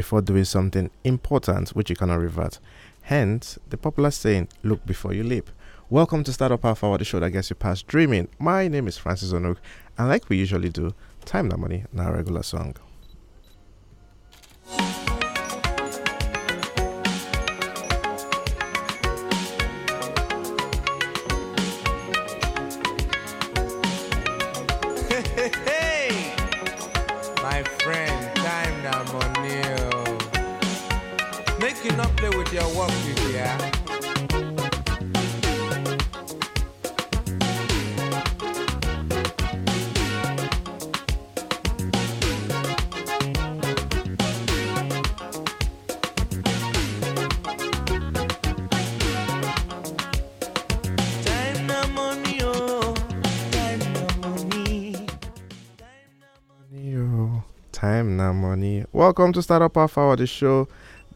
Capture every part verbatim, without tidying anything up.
before doing something important which you cannot revert. Hence, the popular saying, look before you leap. Welcome to Startup Half Hour, the show that gets you past dreaming. My name is Francis Onouk, and like we usually do, time that money, now regular song. Welcome to Startup Half Hour, the show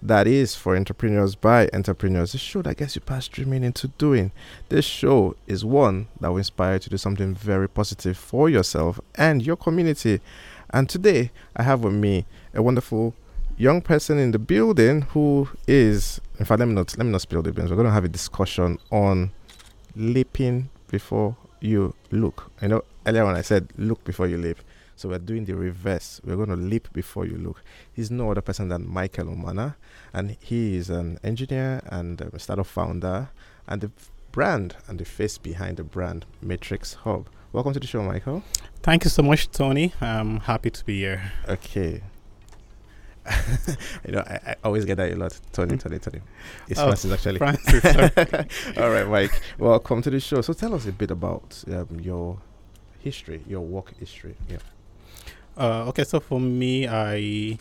that is for entrepreneurs by entrepreneurs. The show that gets you past dreaming into doing. This show is one that will inspire you to do something very positive for yourself and your community. And today, I have with me a wonderful young person in the building who is, in fact, let me not let me not spill the beans. We're going to have a discussion on leaping before you look. I know earlier when I said look before you leap. So we're doing the reverse. We're going to leap before you look. He's no other person than Michael Umana, and he is an engineer and a startup founder, and the brand and the face behind the brand, Matrix Hub. Welcome to the show, Michael. Thank you so much, Tony. I'm happy to be here. Okay. you know, I, I always get that a lot. Tony, Tony, Tony. It's oh, Francis, actually. Francis, all right, Mike. Welcome to the show. So tell us a bit about um, your history, your work history. Yeah. Uh, okay, so for me, I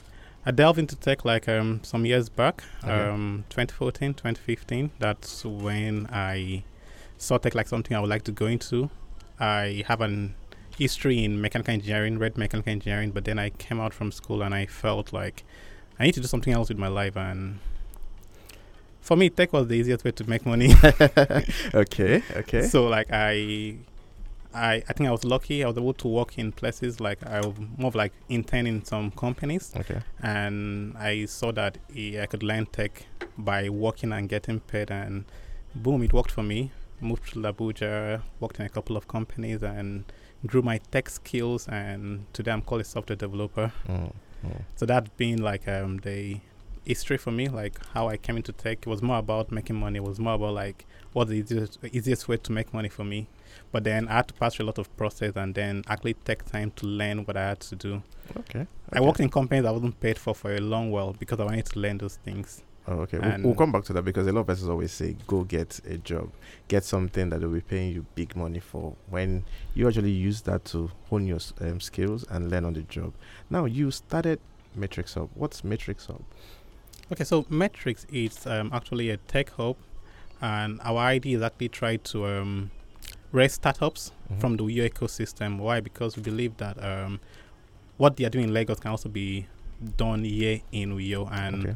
I delved into tech like um, some years back, okay. um, twenty fourteen, twenty fifteen. That's when I saw tech like something I would like to go into. I have an history in mechanical engineering, red mechanical engineering, but then I came out from school and I felt like I need to do something else with my life. And for me, tech was the easiest way to make money. okay, okay. So like I... I, I think I was lucky. I was able to work in places like I was more of like intern in some companies. Okay. And I saw that I could learn tech by working and getting paid, and boom, it worked for me. Moved to Abuja, worked in a couple of companies and grew my tech skills, and today I'm called a software developer. Mm, mm. So that's been like um, the history for me, like how I came into tech. It was more about making money. It was more about like what's the easiest, easiest way to make money for me. But then I had to pass through a lot of process and then actually take time to learn what I had to do. Okay. okay. I worked in companies I wasn't paid for for a long while because I wanted to learn those things. Oh, okay. We'll, we'll come back to that because a lot of persons always say, go get a job. Get something that they'll be paying you big money for, when you actually use that to hone your um, skills and learn on the job. Now, you started Matrix Hub. What's Matrix Hub? Okay, so Matrix is um, actually a tech hub, and our idea is actually try to um, raise startups mm-hmm. from the Uyo ecosystem. Why? Because we believe that um, what they are doing in Lagos can also be done here in Uyo, and okay.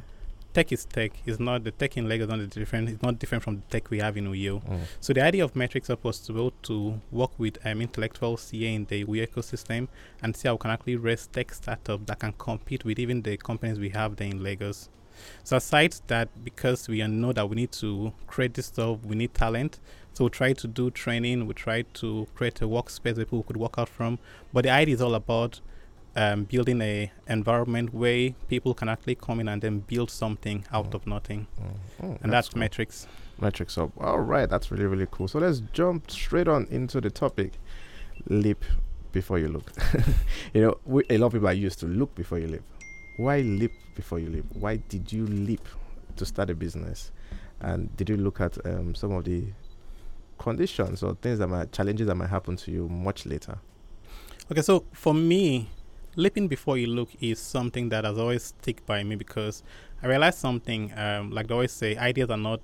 tech is tech. It's not the tech in Lagos, not different. It's not different from the tech we have in Uyo. Mm. So the idea of Matrix Hub was to be able to work with um, intellectuals here in the Uyo ecosystem and see how we can actually raise tech startups that can compete with even the companies we have there in Lagos. So aside that, because we know that we need to create this stuff, we need talent. So we try to do training. We try to create a workspace that people could work out from. But the idea is all about um, building a environment where people can actually come in and then build something out mm. of nothing. Mm. Oh, and that's, that's cool. Matrix. Matrix Hub. All right. That's really, really cool. So let's jump straight on into the topic. Leap before you look. you know, we, a lot of people are used to look before you leap. Why leap before you leap? Why did you leap to start a business? And did you look at um, some of the conditions or things that might, challenges that might happen to you much later? Okay, so for me, leaping before you look is something that has always stuck by me because I realized something, um, like they always say, ideas are not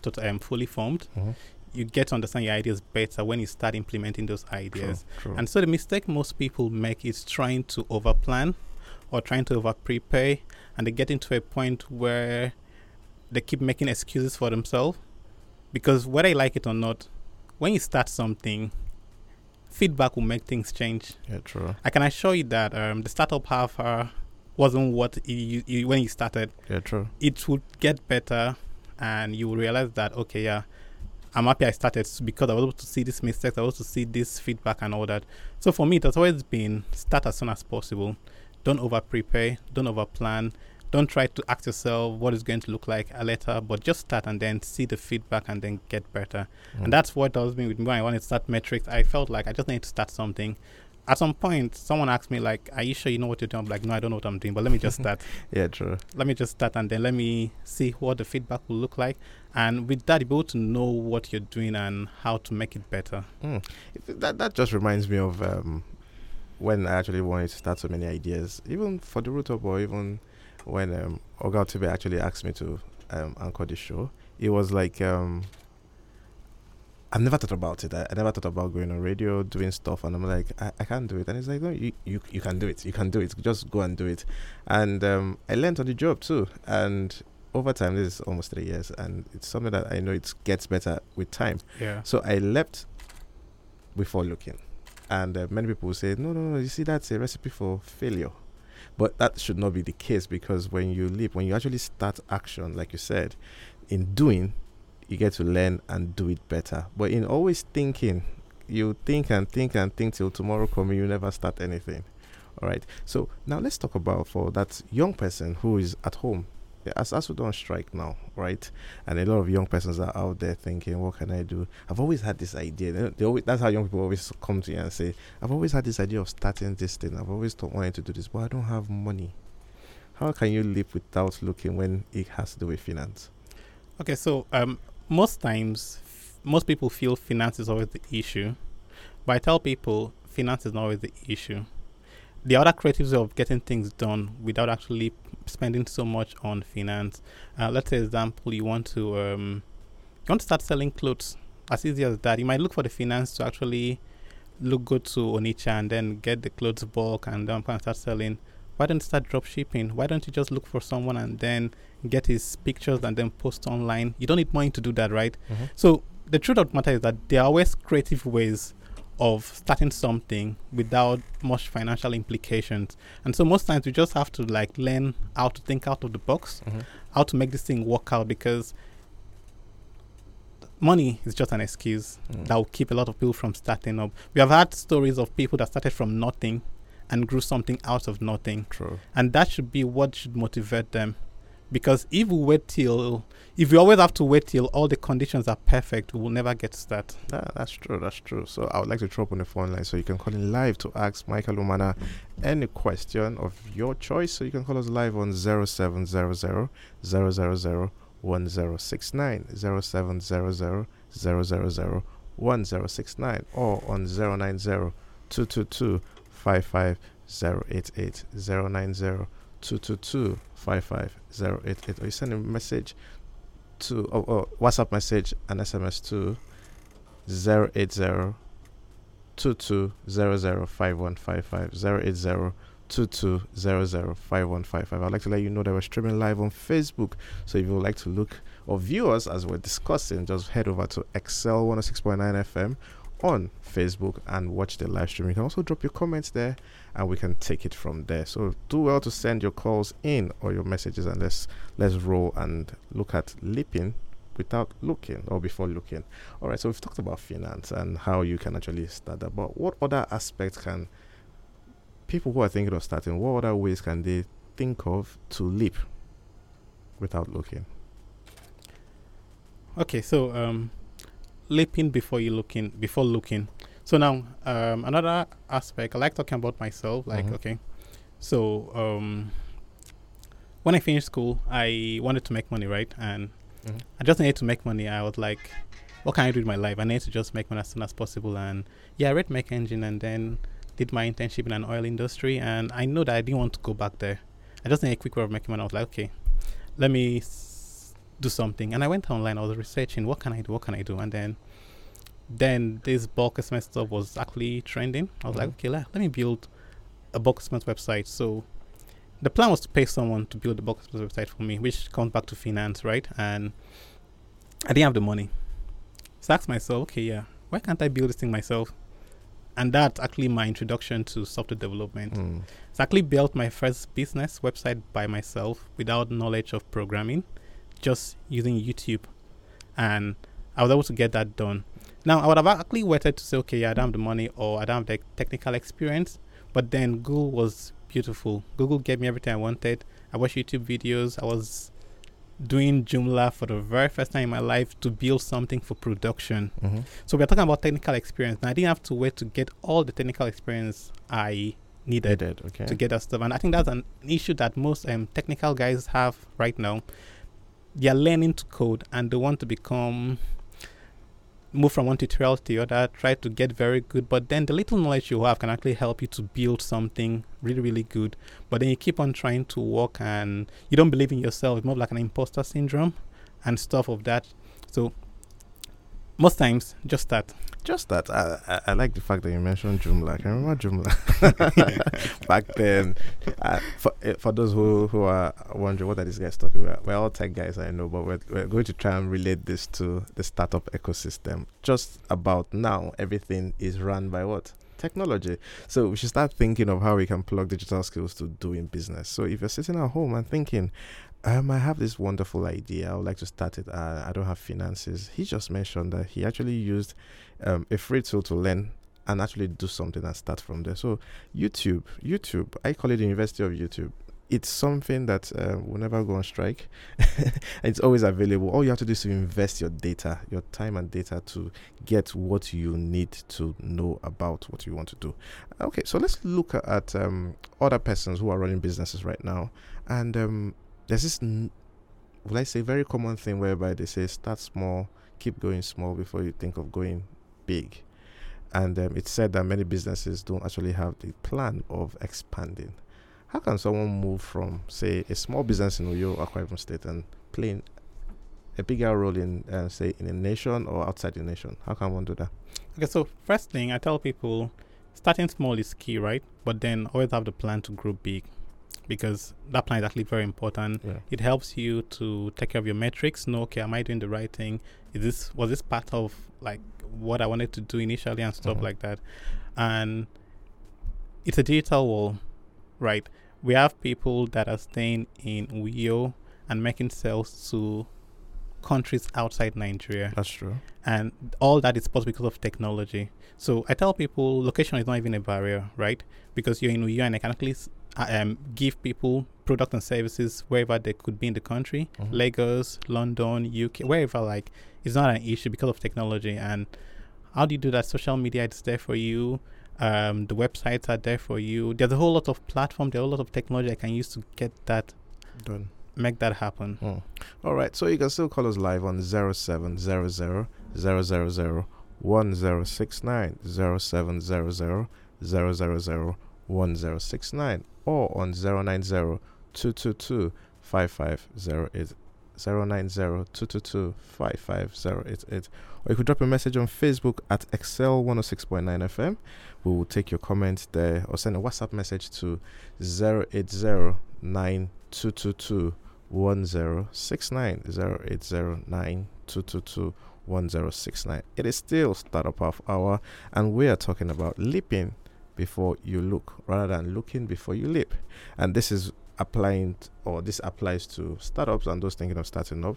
tot- um, fully formed. Mm-hmm. You get to understand your ideas better when you start implementing those ideas. True, true. And so the mistake most people make is trying to overplan or trying to over prepare, and they get into a point where they keep making excuses for themselves. Because whether you like it or not, when you start something, feedback will make things change. Yeah, true. I can assure you that um, the Startup Half Hour wasn't what it, it, when you started. Yeah, true. It would get better, and you will realize that, okay, yeah, I'm happy I started because I was able to see these mistakes, I was able to see this feedback and all that. So for me, it has always been start as soon as possible. Don't over-prepare, don't over-plan, don't try to ask yourself what it's going to look like later, but just start and then see the feedback and then get better. Mm. And that's what does me with me when I wanted to start Matrix. I felt like I just need to start something. At some point, someone asked me, like, are you sure you know what you're doing? I'm like, no, I don't know what I'm doing, but let me just start. Yeah, true. Let me just start and then let me see what the feedback will look like. And with that, you'll be able to know what you're doing and how to make it better. Mm. That that just reminds me of um, when I actually wanted to start so many ideas, even for the Root Up, or even when um, Oga Otibe actually asked me to um, anchor the show. It was like... Um, I've never thought about it. I, I never thought about going on radio, doing stuff, and I'm like, I, I can't do it. And it's like, no, you, you you can do it. You can do it. Just go and do it. And um, I learned on the job too. And over time, this is almost three years, and it's something that I know it gets better with time. Yeah. So I leapt before looking. And uh, many people say, no, no, no, you see, that's a recipe for failure. But that should not be the case, because when you leap, when you actually start action, like you said, in doing, you get to learn and do it better. But in always thinking, you think and think and think till tomorrow comes, you never start anything. All right. So now let's talk about for that young person who is at home. As as we don't strike now, right? And a lot of young persons are out there thinking, what can I do? I've always had this idea. They, they always, that's how young people always come to you and say, I've always had this idea of starting this thing. I've always thought, wanted to do this, but I don't have money. How can you live without looking when it has to do with finance? Okay, so... um. Most times, f- most people feel finance is always the issue. But I tell people, finance is not always the issue. The other creative way of getting things done without actually p- spending so much on finance. Uh, let's say, example, you want to um, you want to start selling clothes. As easy as that. You might look for the finance to actually look good to Onitsha and then get the clothes bulk and then start selling. Why don't you start drop shipping? Why don't you just look for someone and then get his pictures and then post online? You don't need money to do that, right? Mm-hmm. So the truth of the matter is that there are always creative ways of starting something without much financial implications. And so most times we just have to like learn how to think out of the box, mm-hmm. how to make this thing work out, because money is just an excuse mm. that will keep a lot of people from starting up. We have had stories of people that started from nothing and grew something out of nothing. True. And that should be what should motivate them. Because if we wait till, if we always have to wait till all the conditions are perfect, we will never get to that. Yeah, that's true, that's true. So I would like to drop on the phone line so you can call in live to ask Michael Umana any question of your choice. So you can call us live on zero seven zero zero zero zero zero one zero six nine, zero seven zero zero zero zero zero one zero six nine, or on zero nine zero two two two five five zero eight eight, zero nine zero two two two five five zero eight eight, or you send a message to oh, oh, WhatsApp message and S M S to zero eight zero two two zero zero five one five five, zero eight zero two two zero zero five one five five. I'd like to let you know that we're streaming live on Facebook, so if you would like to look or view us as we're discussing, just head over to Excel one oh six point nine F M on Facebook and watch the live stream. You can also drop your comments there and we can take it from there. So do well to send your calls in or your messages, and let's let's roll and look at leaping without looking or before looking. All right, so we've talked about finance and how you can actually start that, but what other aspects can people who are thinking of starting, what other ways can they think of to leap without looking? Okay, so um leaping before you looking, before looking. So now, um, another aspect, I like talking about myself. Like, mm-hmm. okay, so um, when I finished school, I wanted to make money, right? And mm-hmm. I just needed to make money. I was like, what can I do with my life? I need to just make money as soon as possible. And yeah, I read Mech Engine and then did my internship in an oil industry. And I know that I didn't want to go back there. I just needed a quick way of making money. I was like, okay, let me do something. And I went online, I was researching, what can I do, what can I do? And then then this bulk SMS stuff was actually trending. I was mm-hmm. like, okay, let, let me build a bulk SMS website. So the plan was to pay someone to build the bulk SMS website for me, which comes back to finance, right? And I didn't have the money. So I asked myself, okay, yeah, why can't I build this thing myself? And that's actually my introduction to software development. Mm. So I actually built my first business website by myself without knowledge of programming, just using YouTube. And I was able to get that done. Now, I would have actually waited to say, okay, I don't have the money or I don't have the technical experience. But then Google was beautiful. Google gave me everything I wanted. I watched YouTube videos. I was doing Joomla for the very first time in my life to build something for production. Mm-hmm. So we're talking about technical experience. And I didn't have to wait to get all the technical experience I needed, needed okay. to get that stuff. And I think that's an issue that most um, technical guys have right now. They're learning to code and they want to become, move from one tutorial to the other, try to get very good. But then the little knowledge you have can actually help you to build something really, really good. But then you keep on trying to work and you don't believe in yourself. It's more like an imposter syndrome and stuff of that. So most times, just that. Just that. I, I, I like the fact that you mentioned Joomla. Can you remember Joomla? Back then, uh, for uh, for those who, who are wondering what are these guys talking about, we're all tech guys, I know, but we're, we're going to try and relate this to the startup ecosystem. Just about now, everything is run by what? Technology. So we should start thinking of how we can plug digital skills to doing business. So if you're sitting at home and thinking, Um, I have this wonderful idea, I would like to start it, uh, I don't have finances. He just mentioned that he actually used um, a free tool to learn and actually do something and start from there. So YouTube, YouTube, I call it the University of YouTube. It's something that uh, will never go on strike. It's always available. All you have to do is to invest your data, your time and data to get what you need to know about what you want to do. Okay, so let's look at um, other persons who are running businesses right now. And um, there's this, n- will I say, very common thing whereby they say start small, keep going small before you think of going big. And um, it's said that many businesses don't actually have the plan of expanding. How can someone move from, say, a small business in Uyo, Akwa Ibom State, and playing a bigger role in, uh, say, in a nation or outside the nation? How can one do that? Okay, so first thing I tell people, starting small is key, right? But then always have the plan to grow big, because that plan is actually very important. Yeah. It helps you to take care of your metrics. Know, okay, am I doing the right thing? Is this was this part of like what I wanted to do initially and stuff mm-hmm. like that? And it's a digital world, right? We have people that are staying in Uyo and making sales to countries outside Nigeria. That's true. And all that is possible because of technology. So I tell people location is not even a barrier, right? Because you're in Uyo and I can actually Um, give people products and services wherever they could be in the country, mm-hmm. Lagos, London, U K, wherever. Like, it's not an issue because of technology. And how do you do that? Social media is there for you. Um, the websites are there for you. There's a whole lot of platform. There's a whole lot of technology I can use to get that done, make that happen. Mm. All right. So you can still call us live on zero seven zero zero zero zero zero one zero six nine zero seven zero zero zero zero zero one zero six nine. Or on zero nine zero two two two five five zero eight, zero nine zero two two two five five zero eight eight. Or you could drop a message on Facebook at Excel one oh six point nine F M. We will take your comments there, or send a WhatsApp message to zero eight zero nine two two two one zero six nine, zero eight zero nine two two two one zero six nine. It is still Startup Half Hour, and we are talking about leaping before you look rather than looking before you leap. And this is applying t- or this applies to startups and those thinking of starting up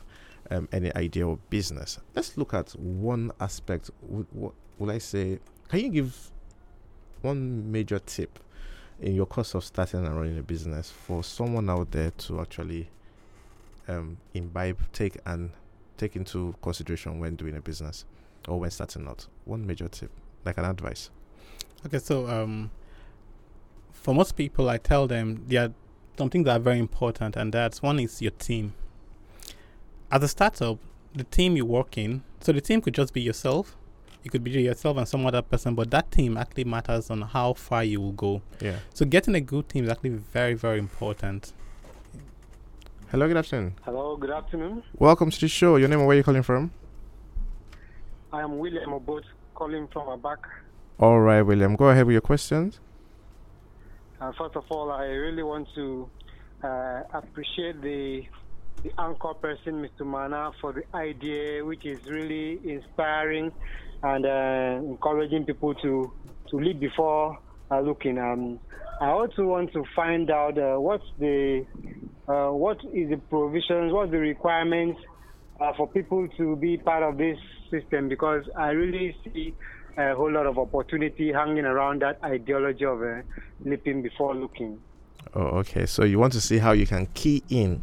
um, any idea or business. Let's look at one aspect. W- w- will I say, can you give one major tip in your course of starting and running a business for someone out there to actually um, imbibe, take and take into consideration when doing a business or when starting out? One major tip, like an advice. Okay, so um, for most people, I tell them there are some things that are very important, and that's one is your team. As a startup, the team you work in, so the team could just be yourself. You could be yourself and some other person, but that team actually matters on how far you will go. Yeah. So getting a good team is actually very, very important. Hello, good afternoon. Hello, good afternoon. Welcome to the show. Your name and where are you calling from? I am William Obot, calling from Abak. All right, William, go ahead with your questions. Uh, first of all, I really want to uh, appreciate the the anchor person, Mister Mana, for the idea, which is really inspiring and uh, encouraging people to to leap before uh, looking. Um, I also want to find out uh, what's the uh, what is the provisions, what's the requirements uh, for people to be part of this system, because I really see a whole lot of opportunity hanging around that ideology of uh, leaping before looking. Oh, okay. So you want to see how you can key in.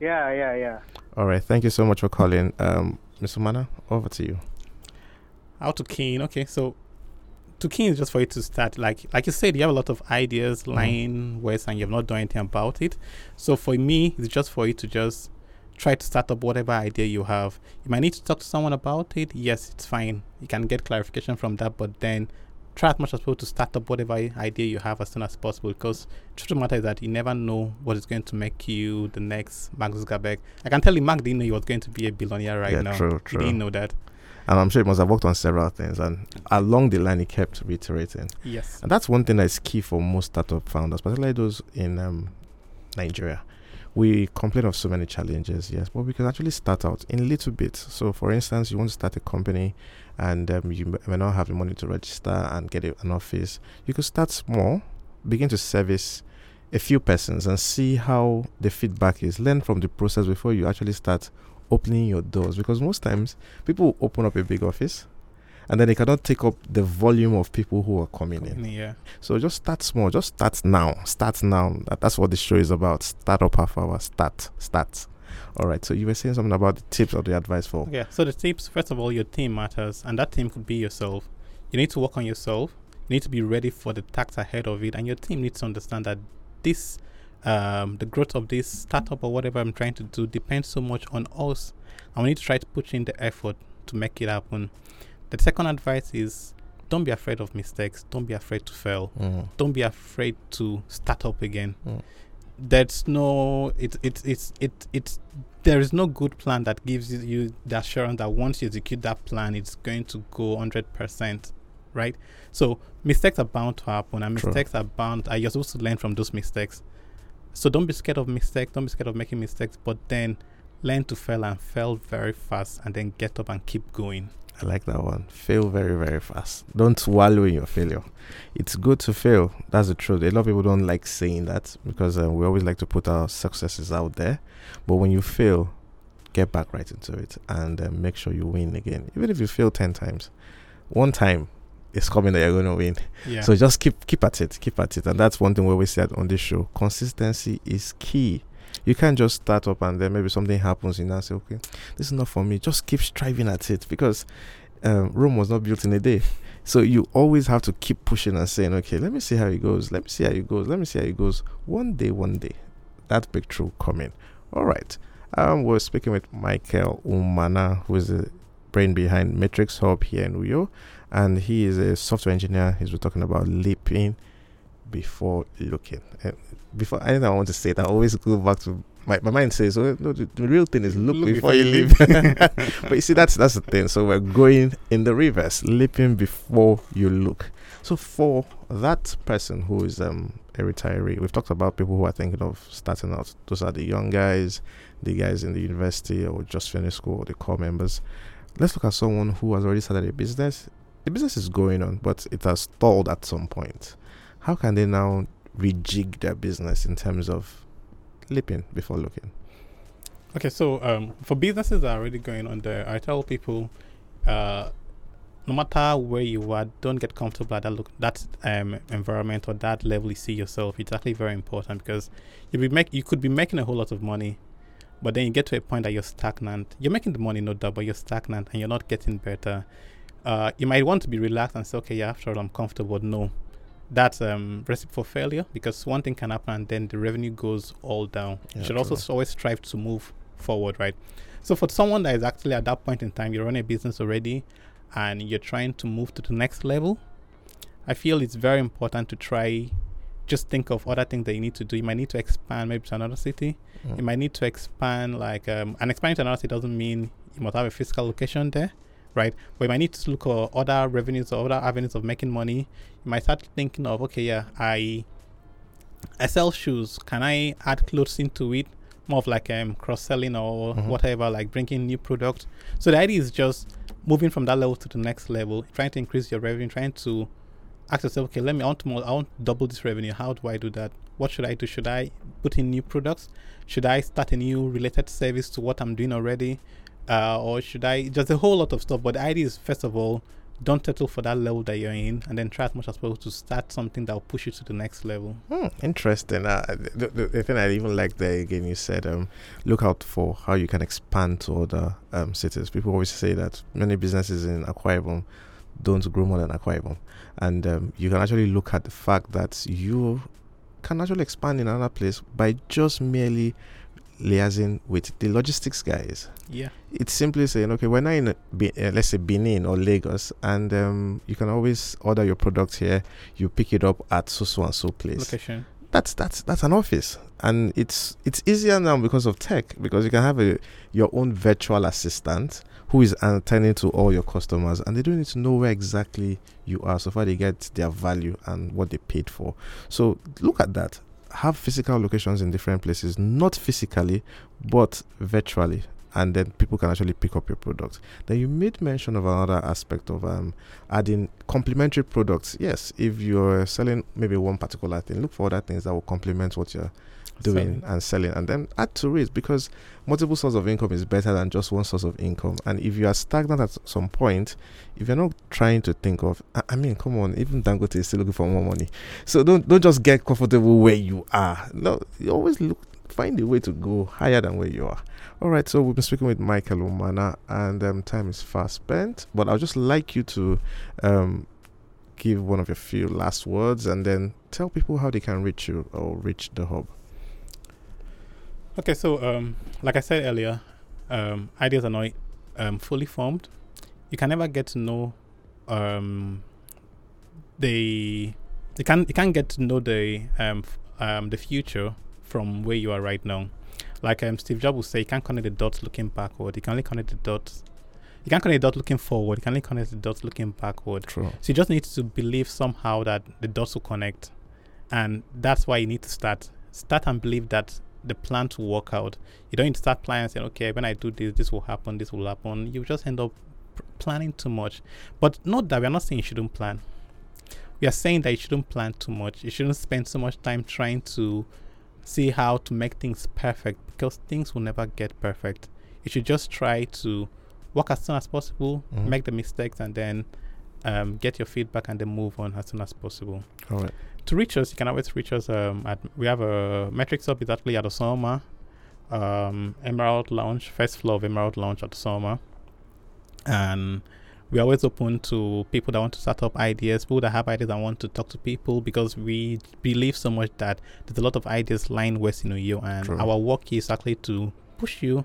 Yeah, yeah, yeah. All right. Thank you so much for calling. Um, Mister Umana, over to you. How to key in. Okay. So to key in is just for you to start. Like like you said, you have a lot of ideas lying mm-hmm. west and you have not done anything about it. So for me, it's just for you to just try to start up whatever idea you have. You might need to talk to someone about it. Yes, it's fine. You can get clarification from that, but then try as much as possible to start up whatever idea you have as soon as possible, because the truth of the matter is that you never know what is going to make you the next Mark Zuckerberg. I can tell you, Mark didn't know he was going to be a billionaire right yeah, now. True, true. He didn't know that. And I'm sure he must have worked on several things. And along the line, he kept reiterating. Yes. And that's one thing that's key for most startup founders, particularly those in um, Nigeria. We complain of so many challenges, yes, but we can actually start out in little bits. So, for instance, you want to start a company and um, you may not have the money to register and get an office. You could start small, begin to service a few persons and see how the feedback is. Learn from the process before you actually start opening your doors, because most times people open up a big office and then they cannot take up the volume of people who are coming in. Yeah. So just start small. Just start now. Start now. That, that's what the show is about. Start up half hour. Start. Start. All right. So you were saying something about the tips or the advice for... Yeah. So the tips, first of all, your team matters. And that team could be yourself. You need to work on yourself. You need to be ready for the tasks ahead of it. And your team needs to understand that this, um, the growth of this startup or whatever I'm trying to do depends so much on us. And we need to try to put in the effort to make it happen. The second advice is don't be afraid of mistakes. Don't be afraid to fail. Mm. Don't be afraid to start up again. Mm. There's no it it it's it it's there is no good plan that gives you the assurance that once you execute that plan, it's going to go one hundred percent, right? So mistakes are bound to happen, and True. mistakes are bound. You're supposed to learn from those mistakes. So don't be scared of mistakes. Don't be scared of making mistakes. But then learn to fail and fail very fast, and then get up and keep going. I like that one. Fail very, very fast. Don't wallow in your failure. It's good to fail. That's the truth. A lot of people don't like saying that, because uh, we always like to put our successes out there. But when you fail, get back right into it and uh, make sure you win again. Even if you fail ten times, one time it's coming that you're going to win. Yeah. So just keep keep at it. Keep at it. And that's one thing we always said on this show. Consistency is key. You can't just start up and then maybe something happens and now say, okay, this is not for me. Just keep striving at it, because um, Rome was not built in a day. So you always have to keep pushing and saying, okay, let me see how it goes. Let me see how it goes. Let me see how it goes. One day, one day, that breakthrough will come in. All right. Um, we're speaking with Michael Umana, who is the brain behind Matrix Hub here in Uyo. And he is a software engineer. He's been talking about leaping before looking. Uh, before anything I want to say, that I always go back to my, my mind says, oh, no, the, the real thing is look, look before, before you leave. But you see, that's that's the thing. So we're going in the reverse, leaping before you look. So for that person who is um, a retiree, we've talked about people who are thinking of starting out. Those are the young guys, the guys in the university or just finished school, or the core members. Let's look at someone who has already started a business. The business is going on, but it has stalled at some point. How can they now rejig their business in terms of leaping before looking? Okay, so um, for businesses that are already going on there, I tell people, uh, no matter where you are, don't get comfortable at that look that um, environment or that level you see yourself. It's actually very important, because you be make you could be making a whole lot of money, but then you get to a point that you're stagnant. You're making the money, no doubt, but you're stagnant and you're not getting better. Uh, you might want to be relaxed and say, okay, yeah, after all, I'm comfortable. No. That's a um, recipe for failure, because one thing can happen and then the revenue goes all down. Yeah, you should true. also always strive to move forward, right? So for someone that is actually at that point in time, you're running a business already and you're trying to move to the next level, I feel it's very important to try, just think of other things that you need to do. You might need to expand maybe to another city. Mm. You might need to expand like, um, and expanding to another city doesn't mean you must have a physical location there. Right, but you might need to look for other revenues or other avenues of making money. You might start thinking of, okay, yeah, I I sell shoes. Can I add clothes into it? More of like um, cross-selling or mm-hmm. whatever, like bringing new product. So the idea is just moving from that level to the next level, trying to increase your revenue, trying to ask yourself, okay, let me, I want, more, I want to double this revenue. How do I do that? What should I do? Should I put in new products? Should I start a new related service to what I'm doing already? Uh, or should I, just a whole lot of stuff. But the idea is, first of all, don't settle for that level that you're in, and then try as much as possible to start something that will push you to the next level. Hmm, interesting. Uh, the, the, the thing I even like there again, you said, um, look out for how you can expand to other um, cities. People always say that many businesses in Akwa Ibom don't grow more than Akwa Ibom, and um, you can actually look at the fact that you can actually expand in another place by just merely liaising with the logistics guys. Yeah, it's simply saying, okay, we're not in, Be- uh, let's say, Benin or Lagos, and um, you can always order your product here. You pick it up at so so and so place. Location. That's that's that's an office, and it's it's easier now because of tech. Because you can have a, your own virtual assistant who is attending to all your customers, and they don't need to know where exactly you are, so far they get their value and what they paid for. So look at that. Have physical locations in different places, not physically but virtually, and then people can actually pick up your product. Then you made mention of another aspect of um adding complementary products. Yes, if you're selling maybe one particular thing, look for other things that will complement what you're doing selling. and selling, and then add to it, because multiple sources of income is better than just one source of income. And if you are stagnant at some point, if you're not trying to think of, I, I mean, come on, even Dangote is still looking for more money. So don't don't just get comfortable where you are. No, you always look, find a way to go higher than where you are. All right, so we've been speaking with Michael Umana, and um, time is fast spent, but I'd just like you to um give one of your few last words, and then tell people how they can reach you or reach the hub. Okay, so um, like I said earlier, um, ideas are not um, fully formed. You can never get to know um, the you can you can't get to know the um, f- um, the future from where you are right now. Like um, Steve Jobs would say, you can't connect the dots looking backward. You can only connect the dots. You can't connect the dots looking forward. You can only connect the dots looking backward. True. So you just need to believe somehow that the dots will connect, and that's why you need to start. Start and believe that the plan to work out. You don't need to start planning and saying, okay, when I do this, this will happen, this will happen. You just end up pr- planning too much. But note that we are not saying you shouldn't plan. We are saying that you shouldn't plan too much. You shouldn't spend so much time trying to see how to make things perfect, because things will never get perfect. You should just try to work as soon as possible, mm-hmm. make the mistakes, and then um, get your feedback and then move on as soon as possible. All right. To reach us, you can always reach us um, at, we have a Matrix Hub is actually at Soma, um, Emerald Lounge, first floor of Emerald Lounge at Soma, and we're always open to people that want to start up ideas, people that have ideas and want to talk to people, because we believe so much that there's a lot of ideas lying west in Uyo, and True. Our work is actually to push you,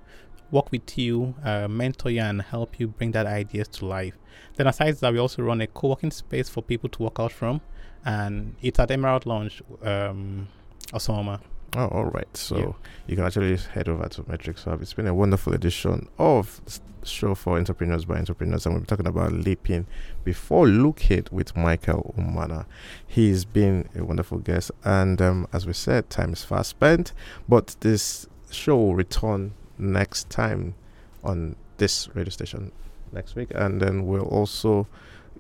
work with you, uh, mentor you, and help you bring that ideas to life. Then aside that, we also run a co-working space for people to work out from, and it's at Emerald Lounge, um, Osama. Oh, all right. So yeah. You can actually head over to Matrix Hub. It's been a wonderful edition of Show for Entrepreneurs by Entrepreneurs, and we'll be talking about leaping before looking with Michael Umana. He's been a wonderful guest, and um, as we said, time is fast spent. But this show will return next time on this radio station next week, and then we'll also.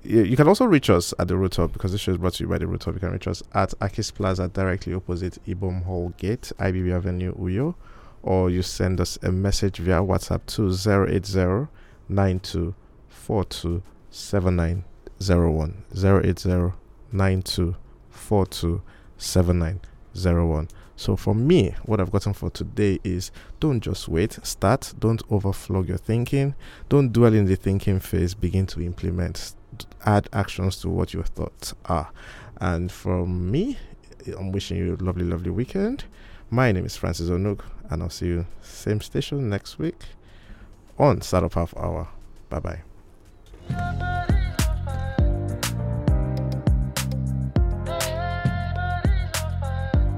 You can also reach us at the Root Hub, because this show is brought to you by the Root Hub. You can reach us at Akis Plaza, directly opposite Ibom Hall Gate, I B B Avenue, Uyo, or you send us a message via WhatsApp to zero eight zero nine two four two seven nine zero one. zero eight zero nine two four two seven nine zero one. So for me, what I've gotten for today is, don't just wait, start, don't overflog your thinking, don't dwell in the thinking phase, begin to implement, add actions to what your thoughts are. And from me, I'm wishing you a lovely, lovely weekend. My name is Francis Onouk, and I'll see you same station next week on Startup Half Hour. Bye-bye.